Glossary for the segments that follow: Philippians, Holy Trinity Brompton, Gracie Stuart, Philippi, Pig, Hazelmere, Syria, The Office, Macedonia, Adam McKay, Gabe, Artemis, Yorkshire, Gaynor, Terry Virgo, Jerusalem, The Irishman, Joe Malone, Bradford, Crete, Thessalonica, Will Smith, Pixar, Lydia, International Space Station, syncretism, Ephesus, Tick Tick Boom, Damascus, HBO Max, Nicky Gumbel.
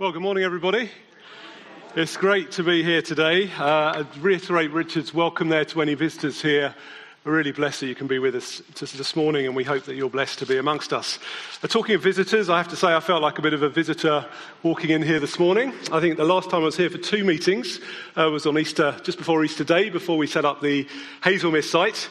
Well, good morning, everybody. It's great to be here today. I'd reiterate Richard's welcome there to any visitors here. We're really blessed that you can be with us this morning, and we hope that you're blessed to be amongst us. Talking of visitors, I have to say I felt like a bit of a visitor walking in here this morning. I think the last time I was here for two meetings was on Easter, just before Easter Day, before we set up the Hazelmere site.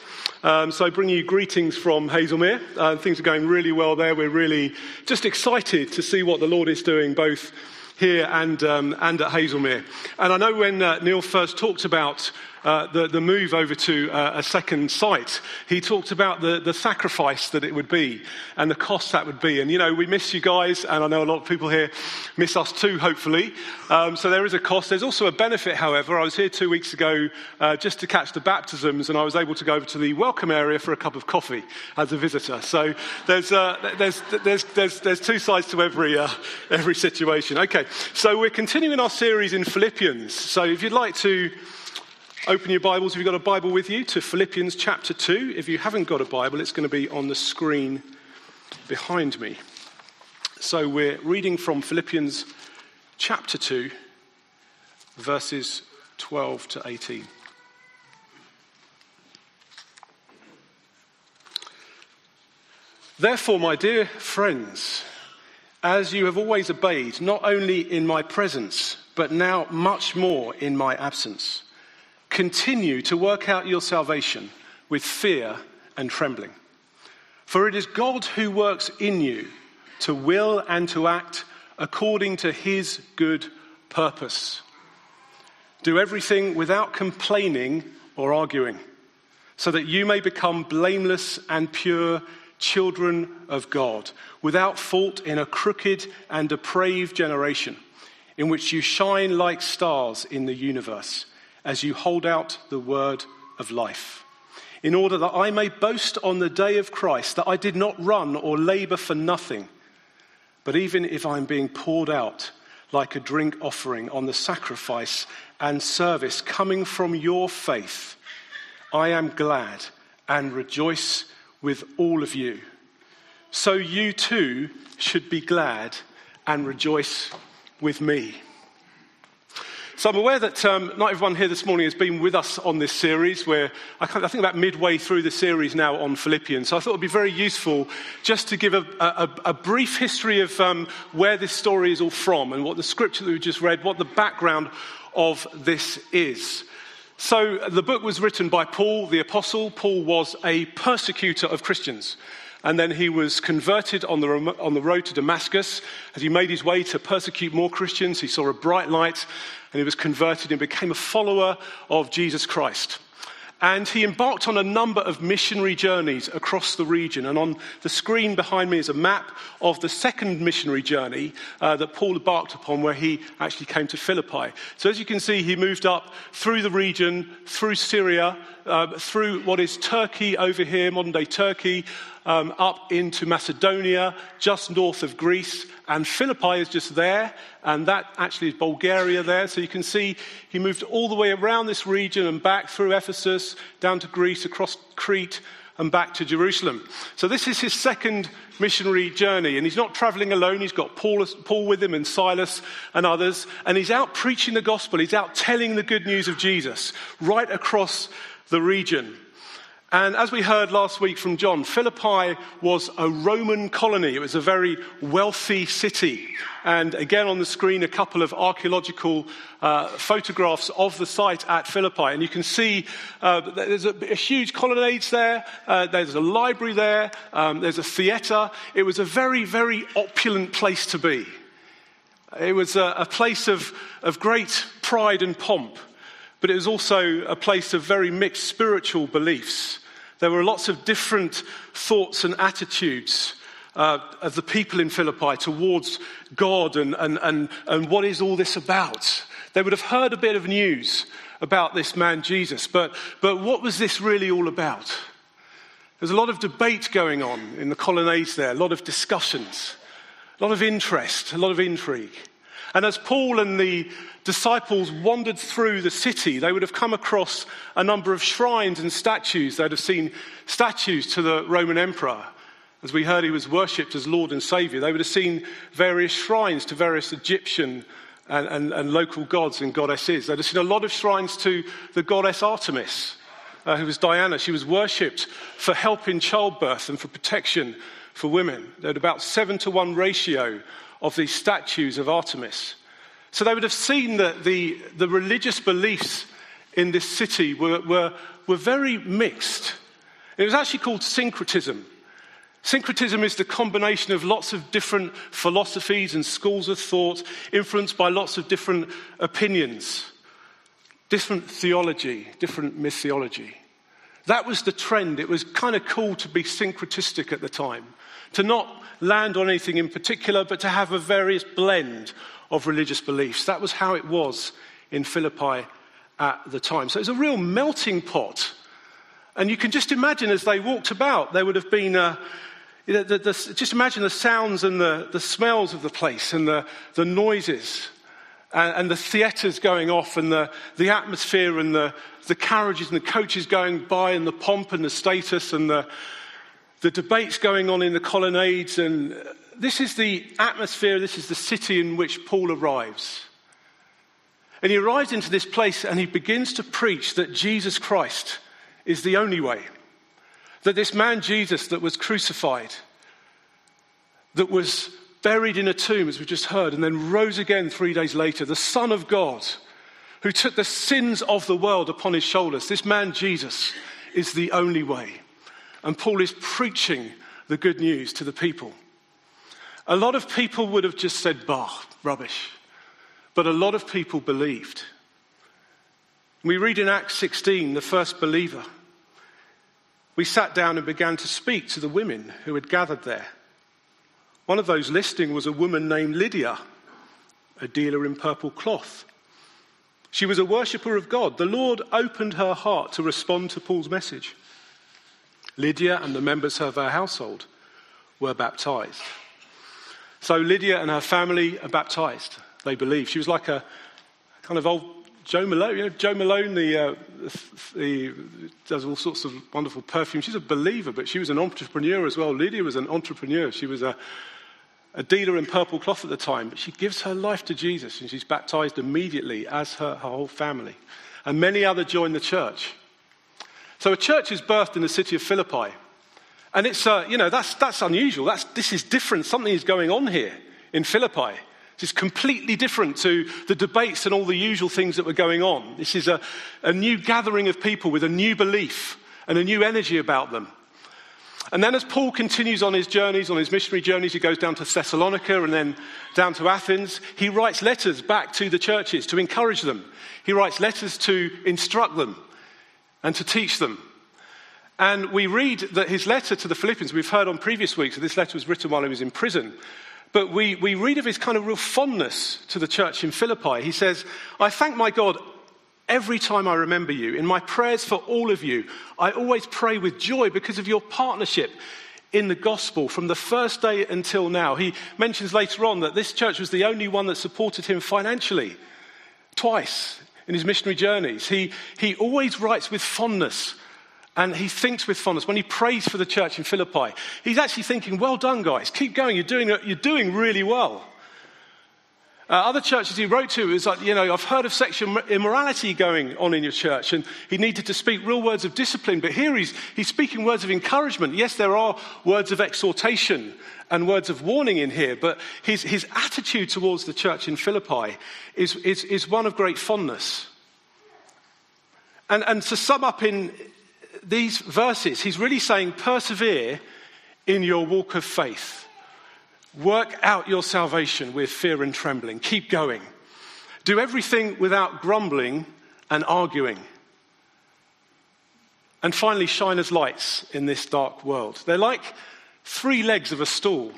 So I bring you greetings from Hazelmere. Things are going really well there. We're really just excited to see what the Lord is doing, both here and at Hazelmere. And I know when Neil first talked about the move over to a second site, he talked about the sacrifice that it would be and the cost that would be. And, you know, we miss you guys, and I know a lot of people here miss us too, hopefully. So there is a cost. There's also a benefit, however. I was here 2 weeks ago just to catch the baptisms, and I was able to go over to the welcome area for a cup of coffee as a visitor. So there's two sides to every situation. Okay, so we're continuing our series in Philippians. So if you'd like to open your Bibles, if you've got a Bible with you, to Philippians chapter 2. If you haven't got a Bible, it's going to be on the screen behind me. So we're reading from Philippians chapter 2, verses 12 to 18. Therefore, my dear friends, as you have always obeyed, not only in my presence, but now much more in my absence, continue to work out your salvation with fear and trembling. For it is God who works in you to will and to act according to his good purpose. Do everything without complaining or arguing, so that you may become blameless and pure children of God, without fault in a crooked and depraved generation, in which you shine like stars in the universe, as you hold out the word of life, in order that I may boast on the day of Christ that I did not run or labor for nothing, but even if I'm being poured out like a drink offering on the sacrifice and service coming from your faith, I am glad and rejoice with all of you. So you too should be glad and rejoice with me. So I'm aware that not everyone here this morning has been with us on this series. I think about midway through the series now on Philippians. So I thought it would be very useful just to give a brief history of where this story is all from and what the scripture that we just read, what the background of this is. So the book was written by Paul, the apostle. Paul was a persecutor of Christians. And then he was converted on the road to Damascus. As he made his way to persecute more Christians, he saw a bright light, and he was converted and became a follower of Jesus Christ. And he embarked on a number of missionary journeys across the region. And on the screen behind me is a map of the second missionary journey that Paul embarked upon, where he actually came to Philippi. So as you can see, he moved up through the region, through Syria, through what is Turkey over here, modern-day Turkey, up into Macedonia, just north of Greece, and Philippi is just there, and that actually is Bulgaria there. So you can see he moved all the way around this region and back through Ephesus, down to Greece, across Crete, and back to Jerusalem. So this is his second missionary journey, and he's not traveling alone. He's got Paul with him and Silas and others, and he's out preaching the gospel. He's out telling the good news of Jesus right across the region. And as we heard last week from John, Philippi was a Roman colony. It was a very wealthy city. And again on the screen, a couple of archaeological photographs of the site at Philippi. And you can see there's a huge colonnades there. There's a library there. There's a theatre. It was a very, very opulent place to be. It was a place of great pride and pomp. But it was also a place of very mixed spiritual beliefs. There were lots of different thoughts and attitudes of the people in Philippi towards God and what is all this about. They would have heard a bit of news about this man Jesus, but what was this really all about? There's a lot of debate going on in the colonnades there, a lot of discussions, a lot of interest, a lot of intrigue. And as Paul and the disciples wandered through the city, they would have come across a number of shrines and statues. They'd have seen statues to the Roman emperor As we heard, he was worshipped as Lord and Saviour. They would have seen various shrines to various Egyptian and local gods and goddesses. They'd have seen a lot of shrines to the goddess Artemis, who was Diana. She was worshipped for help in childbirth and for protection for women. They had about 7-to-1 ratio of these statues of Artemis. So they would have seen that the religious beliefs in this city were very mixed. It was actually called syncretism. Syncretism is the combination of lots of different philosophies and schools of thought, influenced by lots of different opinions, different theology, different mythology. That was the trend. It was kind of cool to be syncretistic at the time, to not land on anything in particular, but to have a various blend of religious beliefs. That was how it was in Philippi at the time. So it was a real melting pot. And you can just imagine as they walked about, there would have been just imagine the sounds and the smells of the place and the noises and the theatres going off and the atmosphere and the carriages and the coaches going by and the pomp and the status and the debates going on in the colonnades. And this is the atmosphere, this is the city in which Paul arrives. And he arrives into this place and he begins to preach that Jesus Christ is the only way. That this man Jesus that was crucified, that was buried in a tomb, as we just heard, and then rose again 3 days later, the Son of God, who took the sins of the world upon his shoulders, this man Jesus is the only way. And Paul is preaching the good news to the people. A lot of people would have just said, bah, rubbish. But a lot of people believed. We read in Acts 16, the first believer. We sat down and began to speak to the women who had gathered there. One of those listening was a woman named Lydia, a dealer in purple cloth. She was a worshipper of God. The Lord opened her heart to respond to Paul's message. Lydia and the members of her household were baptized. So Lydia and her family are baptized, they believe. She was like a kind of old Joe Malone, the does all sorts of wonderful perfume. She's a believer, but she was an entrepreneur as well. Lydia was an entrepreneur. She was a dealer in purple cloth at the time, but she gives her life to Jesus, and she's baptized immediately, as her whole family. And many others join the church. So a church is birthed in the city of Philippi, and it's that's unusual. This is different. Something is going on here in Philippi. This is completely different to the debates and all the usual things that were going on. This is a new gathering of people with a new belief and a new energy about them. And then as Paul continues on his journeys, on his missionary journeys, he goes down to Thessalonica and then down to Athens. He writes letters back to the churches to encourage them. He writes letters to instruct them and to teach them. And we read that his letter to the Philippians, we've heard on previous weeks that this letter was written while he was in prison. But we read of his kind of real fondness to the church in Philippi. He says, I thank my God every time I remember you. In my prayers for all of you, I always pray with joy because of your partnership in the gospel from the first day until now. He mentions later on that this church was the only one that supported him financially twice in his missionary journeys. He always writes with fondness and he thinks with fondness. When he prays for the church in Philippi, he's actually thinking, well done, guys. Keep going. You're doing really well. Other churches he wrote to, it was like, I've heard of sexual immorality going on in your church. And he needed to speak real words of discipline. But here he's speaking words of encouragement. Yes, there are words of exhortation and words of warning in here. But his attitude towards the church in Philippi is one of great fondness. And to sum up in these verses, he's really saying, persevere in your walk of faith. Work out your salvation with fear and trembling. Keep going. Do everything without grumbling and arguing. And finally, shine as lights in this dark world. They're like three legs of a stool.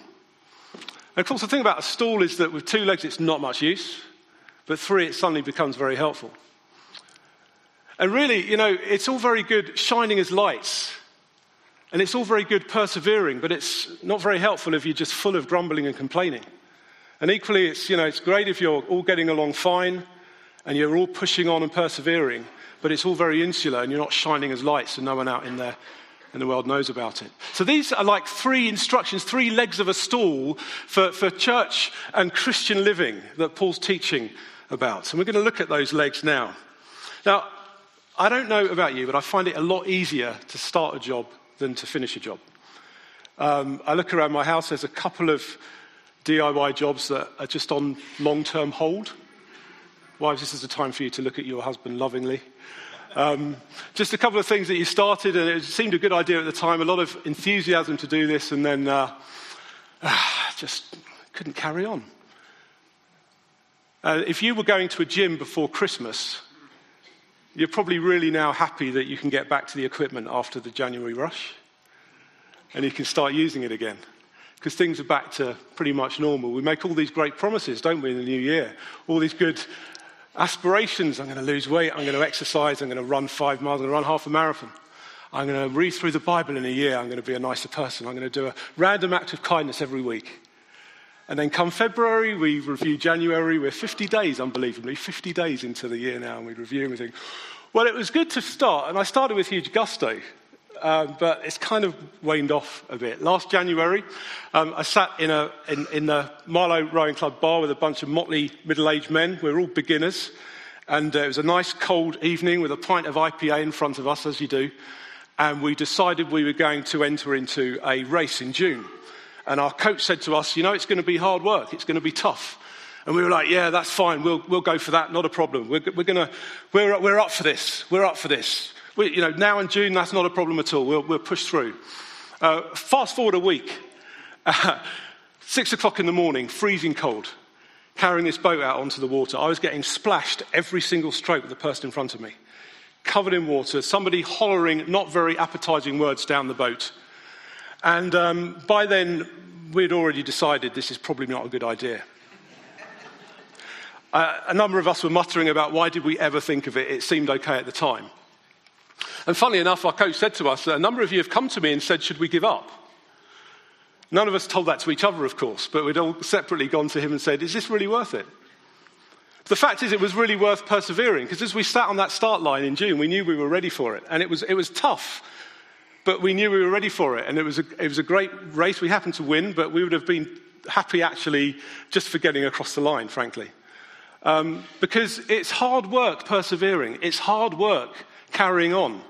And of course, the thing about a stool is that with two legs, it's not much use. But three, it suddenly becomes very helpful. And really, it's all very good shining as lights. And it's all very good persevering, but it's not very helpful if you're just full of grumbling and complaining. And equally, it's it's great if you're all getting along fine and you're all pushing on and persevering, but it's all very insular and you're not shining as lights and no one out in their and the world knows about it. So these are like three instructions, three legs of a stool for church and Christian living that Paul's teaching about. And we're going to look at those legs now. Now, I don't know about you, but I find it a lot easier to start a job than to finish a job. I look around my house, there's a couple of DIY jobs that are just on long-term hold. Wives, this is the time for you to look at your husband lovingly. Just a couple of things that you started, and it seemed a good idea at the time, a lot of enthusiasm to do this, and then just couldn't carry on. If you were going to a gym before Christmas, you're probably really now happy that you can get back to the equipment after the January rush, and you can start using it again. Because things are back to pretty much normal. We make all these great promises, don't we, in the new year? All these good aspirations. I'm going to lose weight. I'm going to exercise. I'm going to run 5 miles. I'm going to run half a marathon. I'm going to read through the Bible in a year. I'm going to be a nicer person. I'm going to do a random act of kindness every week. And then come February, we review January. We're 50 days, unbelievably, 50 days into the year now, and we review and we think, well, it was good to start. And I started with huge gusto. But it's kind of waned off a bit. Last January, I sat in the Marlow Rowing Club bar with a bunch of motley middle-aged men. We were all beginners. And it was a nice cold evening with a pint of IPA in front of us, as you do. And we decided we were going to enter into a race in June. And our coach said to us, you know, it's going to be hard work. It's going to be tough. And we were like, yeah, that's fine. We'll go for that. Not a problem. We're up for this. We're up for this. You know, now in June, that's not a problem at all. We'll push through. Fast forward a week, 6 o'clock in the morning, freezing cold, carrying this boat out onto the water. I was getting splashed every single stroke with the person in front of me, covered in water, somebody hollering not very appetizing words down the boat. And by then, we'd already decided this is probably not a good idea. A number of us were muttering about why did we ever think of it? It seemed okay at the time. And funnily enough, our coach said to us that a number of you have come to me and said, should we give up? None of us told that to each other, of course, but we'd all separately gone to him and said, is this really worth it? The fact is, it was really worth persevering, because as we sat on that start line in June, we knew we were ready for it. And it was tough, but we knew we were ready for it. And it was a great race. We happened to win, but we would have been happy, actually, just for getting across the line, frankly. Because it's hard work persevering. It's hard work carrying on.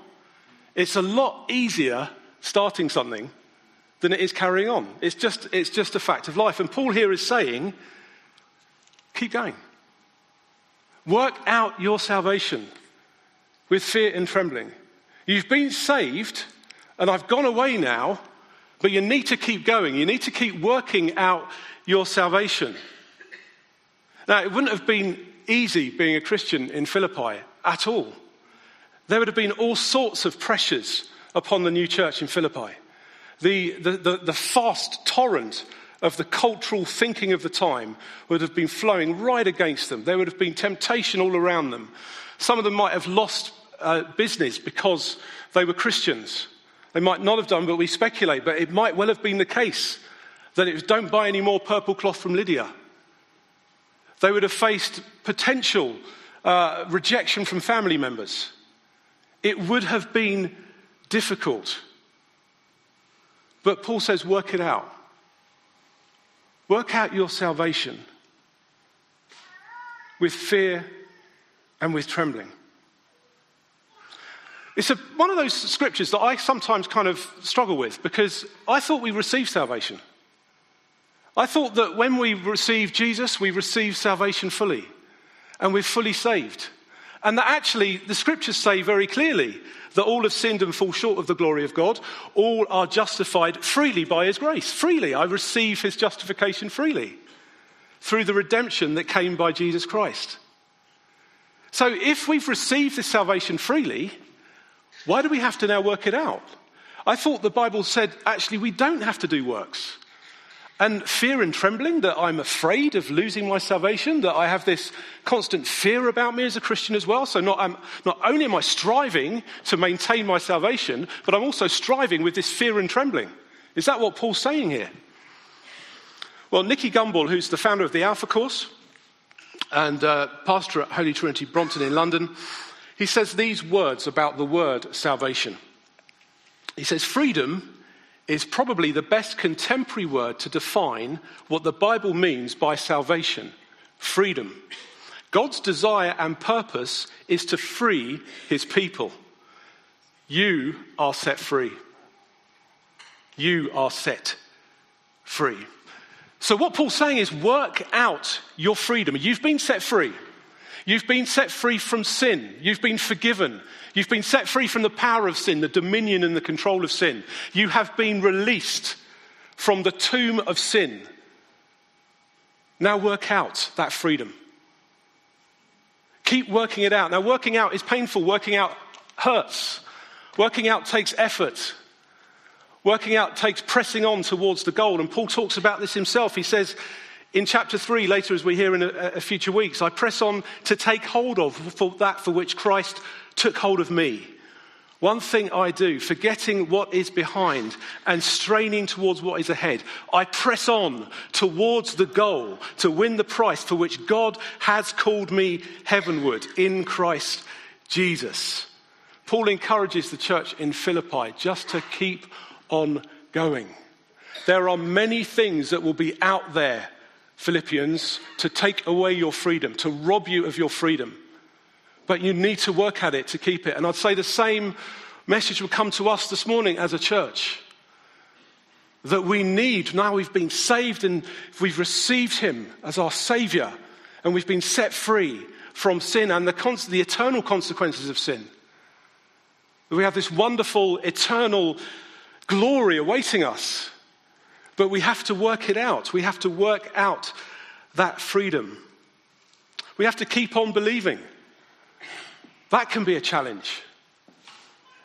It's a lot easier starting something than it is carrying on. It's just a fact of life. And Paul here is saying, keep going. Work out your salvation with fear and trembling. You've been saved, and I've gone away now, but you need to keep going. You need to keep working out your salvation. Now, it wouldn't have been easy being a Christian in Philippi at all. There would have been all sorts of pressures upon the new church in Philippi. The fast torrent of the cultural thinking of the time would have been flowing right against them. There would have been temptation all around them. Some of them might have lost business because they were Christians. They might not have done, but we speculate. But it might well have been the case that it was don't buy any more purple cloth from Lydia. They would have faced potential rejection from family members. It would have been difficult. But Paul says, work it out. Work out your salvation with fear and with trembling. It's one of those scriptures that I sometimes kind of struggle with, because I thought we received salvation. I thought that when we receive Jesus, we receive salvation fully, and we're fully saved. And that actually, the scriptures say very clearly that all have sinned and fall short of the glory of God. All are justified freely by his grace. Freely, I receive his justification freely through the redemption that came by Jesus Christ. So if we've received this salvation freely, why do we have to now work it out? I thought the Bible said, actually, we don't have to do works. And fear and trembling, that I'm afraid of losing my salvation, that I have this constant fear about me as a Christian as well. So not only am I striving to maintain my salvation, but I'm also striving with this fear and trembling. Is that what Paul's saying here? Well, Nicky Gumbel, who's the founder of the Alpha Course and pastor at Holy Trinity Brompton in London, he says these words about the word salvation. He says, freedom is probably the best contemporary word to define what the Bible means by salvation. Freedom. God's desire and purpose is to free his people. You are set free. You are set free. So what Paul's saying is work out your freedom. You've been set free. You've been set free from sin. You've been forgiven. You've been set free from the power of sin, the dominion and the control of sin. You have been released from the tomb of sin. Now work out that freedom. Keep working it out. Now working out is painful. Working out hurts. Working out takes effort. Working out takes pressing on towards the goal. And Paul talks about this himself. He says in chapter 3, later as we hear in a future weeks, I press on to take hold of for that for which Christ took hold of me. One thing I do, forgetting what is behind and straining towards what is ahead, I press on towards the goal to win the prize for which God has called me heavenward in Christ Jesus. Paul encourages the church in Philippi just to keep on going. There are many things that will be out there, Philippians, to take away your freedom, to rob you of your freedom. But you need to work at it to keep it. And I'd say the same message will come to us this morning as a church. That we need, now we've been saved and we've received him as our saviour, and we've been set free from sin and the eternal consequences of sin. We have this wonderful eternal glory awaiting us. But we have to work it out. We have to work out that freedom. We have to keep on believing. That can be a challenge.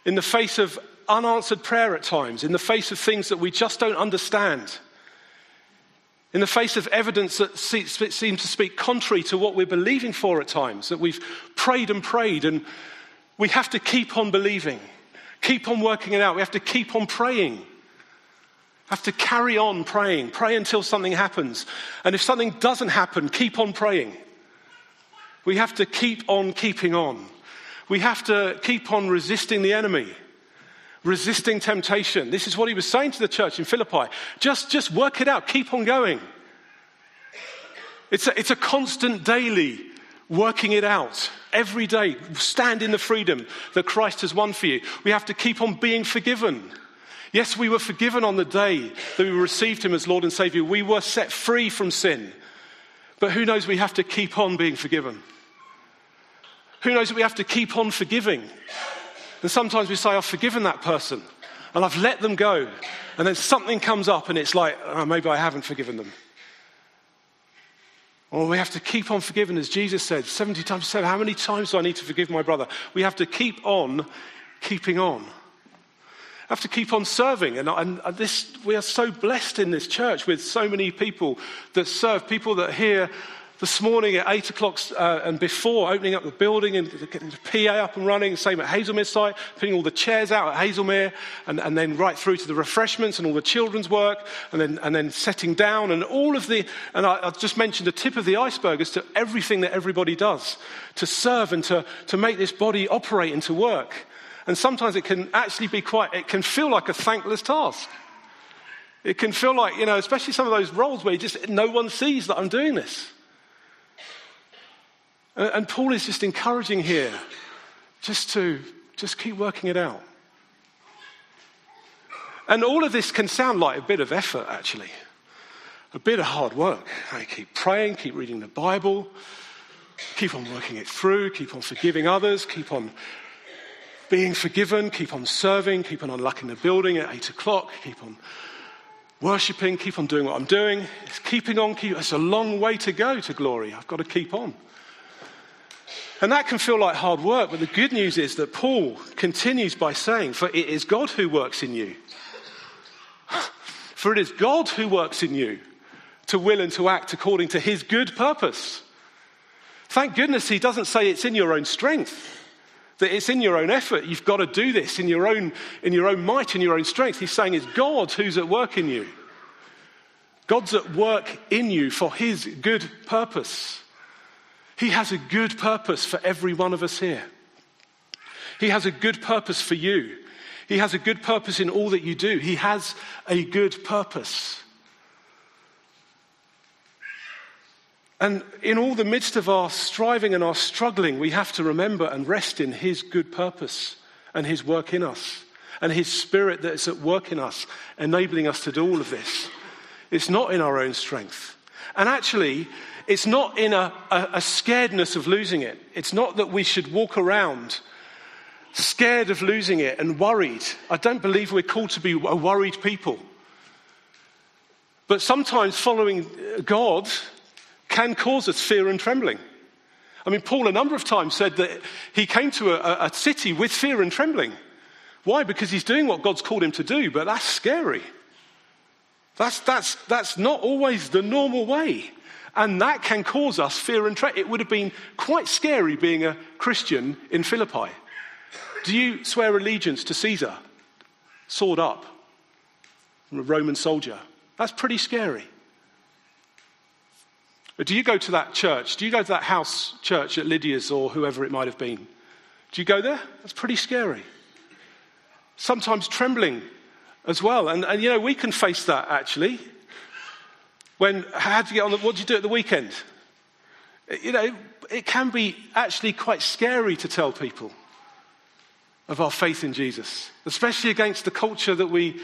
In the face of unanswered prayer at times, in the face of things that we just don't understand, in the face of evidence that seems to speak contrary to what we're believing for at times, that we've prayed, and we have to keep on believing, keep on working it out. We have to keep on praying. We have to carry on praying. Pray until something happens. And if something doesn't happen, keep on praying. We have to keep on keeping on. We have to keep on resisting the enemy, resisting temptation. This is what he was saying to the church in Philippi. Just work it out. Keep on going. It's a constant daily working it out. Every day, stand in the freedom that Christ has won for you. We have to keep on being forgiven. Yes, we were forgiven on the day that we received him as Lord and Savior. We were set free from sin. But who knows, we have to keep on being forgiven. Who knows that we have to keep on forgiving? And sometimes we say, I've forgiven that person and I've let them go. And then something comes up and it's like, oh, maybe I haven't forgiven them. Or we have to keep on forgiving, as Jesus said, 70 times 7. How many times do I need to forgive my brother? We have to keep on keeping on. Have to keep on serving, and this, we are so blessed in this church with so many people that serve, people that are here this morning at 8 o'clock and before, opening up the building and getting the PA up and running, same at Hazelmere site, putting all the chairs out at Hazelmere, and then right through to the refreshments and all the children's work, and then setting down, and all of the, and I just mentioned the tip of the iceberg as to everything that everybody does to serve and to make this body operate and to work. And sometimes it can actually be it can feel like a thankless task. It can feel like, especially some of those roles where no one sees that I'm doing this. And Paul is just encouraging here just to keep working it out. And all of this can sound like a bit of effort, actually. A bit of hard work. I keep praying, keep reading the Bible, keep on working it through, keep on forgiving others, keep on being forgiven, keep on serving, keep on unlocking the building at 8 o'clock, keep on worshipping, keep on doing what I'm doing. It's keeping on, it's a long way to go to glory. I've got to keep on. And that can feel like hard work, but the good news is that Paul continues by saying, for it is God who works in you. For it is God who works in you to will and to act according to his good purpose. Thank goodness he doesn't say it's in your own strength. That it's in your own effort, you've got to do this in your own might, in your own strength. He's saying it's God who's at work in you. God's at work in you for his good purpose. He has a good purpose for every one of us here. He has a good purpose for you. He has a good purpose in all that you do. He has a good purpose. And in all the midst of our striving and our struggling, we have to remember and rest in his good purpose and his work in us and his spirit that is at work in us, enabling us to do all of this. It's not in our own strength. And actually, it's not in a scaredness of losing it. It's not that we should walk around scared of losing it and worried. I don't believe we're called to be a worried people. But sometimes following God can cause us fear and trembling. I mean, Paul a number of times said that he came to a city with fear and trembling. Why? Because he's doing what God's called him to do, but that's scary. That's not always the normal way. And that can cause us fear and trembling. It would have been quite scary being a Christian in Philippi. Do you swear allegiance to Caesar? Sword up. I'm a Roman soldier. That's pretty scary. Do you go to that church? Do you go to that house church at Lydia's or whoever it might have been? Do you go there? That's pretty scary. Sometimes trembling as well. And you know, we can face that actually. What do you do at the weekend? You know, it can be actually quite scary to tell people of our faith in Jesus, especially against the culture that we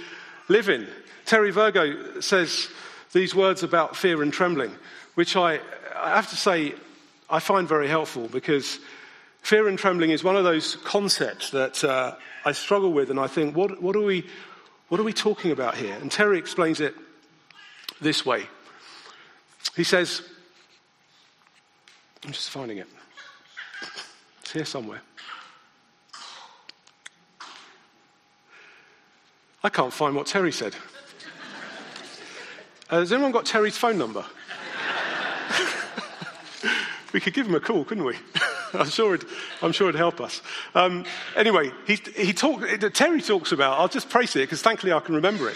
live in. Terry Virgo says these words about fear and trembling, which I have to say I find very helpful, because fear and trembling is one of those concepts that I struggle with, and I think, what are we talking about here? And Terry explains it this way. He says, I'm just finding it. It's here somewhere. I can't find what Terry said. Has anyone got Terry's phone number? We could give him a call, couldn't we? I'm sure it'd help us. Anyway, Terry talks about, I'll just praise it because thankfully I can remember it.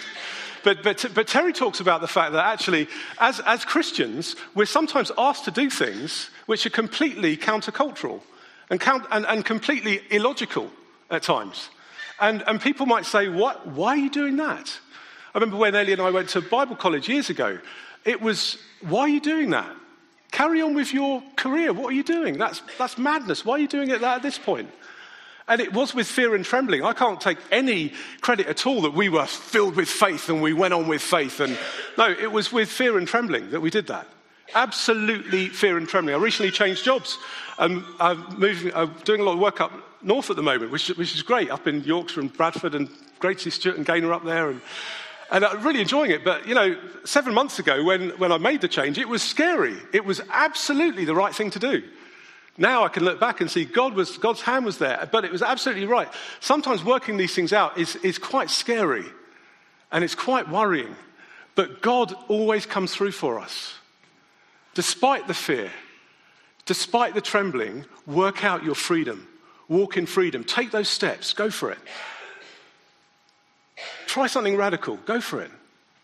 But Terry talks about the fact that actually, as Christians, we're sometimes asked to do things which are completely countercultural and completely illogical at times. And people might say, "What? Why are you doing that?" I remember when Ellie and I went to Bible college years ago, it was, "Why are you doing that? Carry on with your career. What are you doing? That's madness. Why are you doing it at this point?" And it was with fear and trembling. I can't take any credit at all that we were filled with faith and we went on with faith. And no, it was with fear and trembling that we did that. Absolutely fear and trembling. I recently changed jobs. I'm doing a lot of work up north at the moment, which is great, up in Yorkshire and Bradford, and Gracie Stuart and Gaynor up there. And I'm really enjoying it. But, you know, 7 months ago when I made the change, it was scary. It was absolutely the right thing to do. Now I can look back and see God's hand was there, but it was absolutely right. Sometimes working these things out is quite scary and it's quite worrying, but God always comes through for us. Despite the fear, despite the trembling, work out your freedom. Walk in freedom. Take those steps. Go for it. Try something radical. Go for it.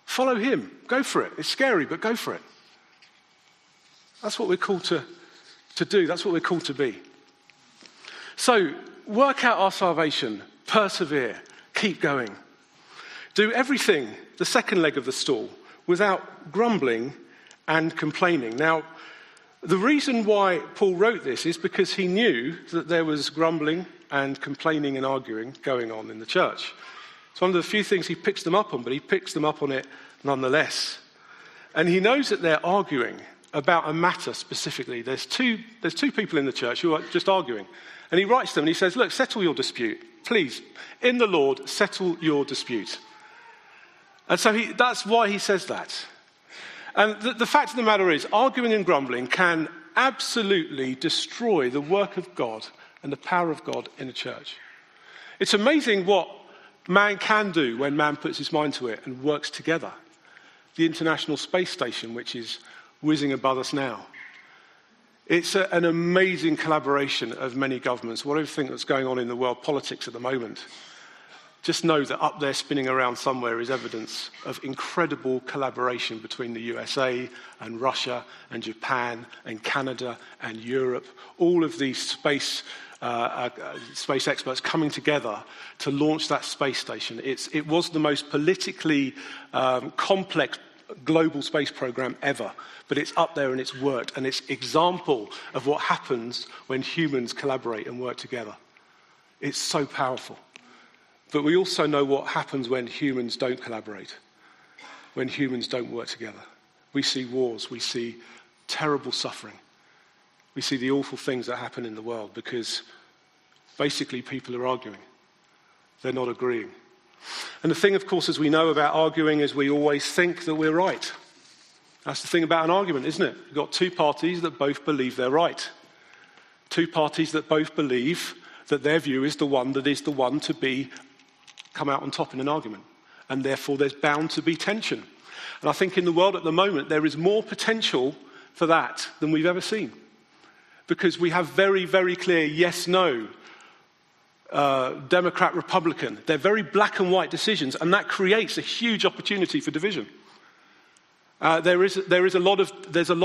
Follow him. Go for it. It's scary, but go for it. That's what we're called to do. That's what we're called to be. So work out our salvation. Persevere. Keep going. Do everything, the second leg of the stool, without grumbling and complaining. Now, the reason why Paul wrote this is because he knew that there was grumbling and complaining and arguing going on in the church. It's one of the few things he picks them up on, but he picks them up on it nonetheless. And he knows that they're arguing about a matter specifically. There's two people in the church who are just arguing. And he writes them and he says, look, settle your dispute. Please, in the Lord, settle your dispute. And so that's why he says that. And the fact of the matter is, arguing and grumbling can absolutely destroy the work of God and the power of God in a church. It's amazing what man can do when man puts his mind to it and works together. The International Space Station, which is whizzing above us now. It's an amazing collaboration of many governments, whatever thing that's going on in the world politics at the moment. Just know that up there spinning around somewhere is evidence of incredible collaboration between the USA and Russia and Japan and Canada and Europe. All of these space experts coming together to launch that space station. It was the most politically complex global space program ever, but it's up there and it's worked, and it's example of what happens when humans collaborate and work together. It's so powerful. But we also know what happens when humans don't collaborate, when humans don't work together. We see wars, we see terrible suffering, we see the awful things that happen in the world because basically people are arguing. They're not agreeing. And the thing, of course, as we know about arguing is we always think that we're right. That's the thing about an argument, isn't it? You've got two parties that both believe they're right. Two parties that both believe that their view is the one that is the one to be come out on top in an argument, and therefore there's bound to be tension. And I think in the world at the moment there is more potential for that than we've ever seen, because we have very, very clear yes-no, Democrat, Republican. They're very black and white decisions, and that creates a huge opportunity for division. There's a lot of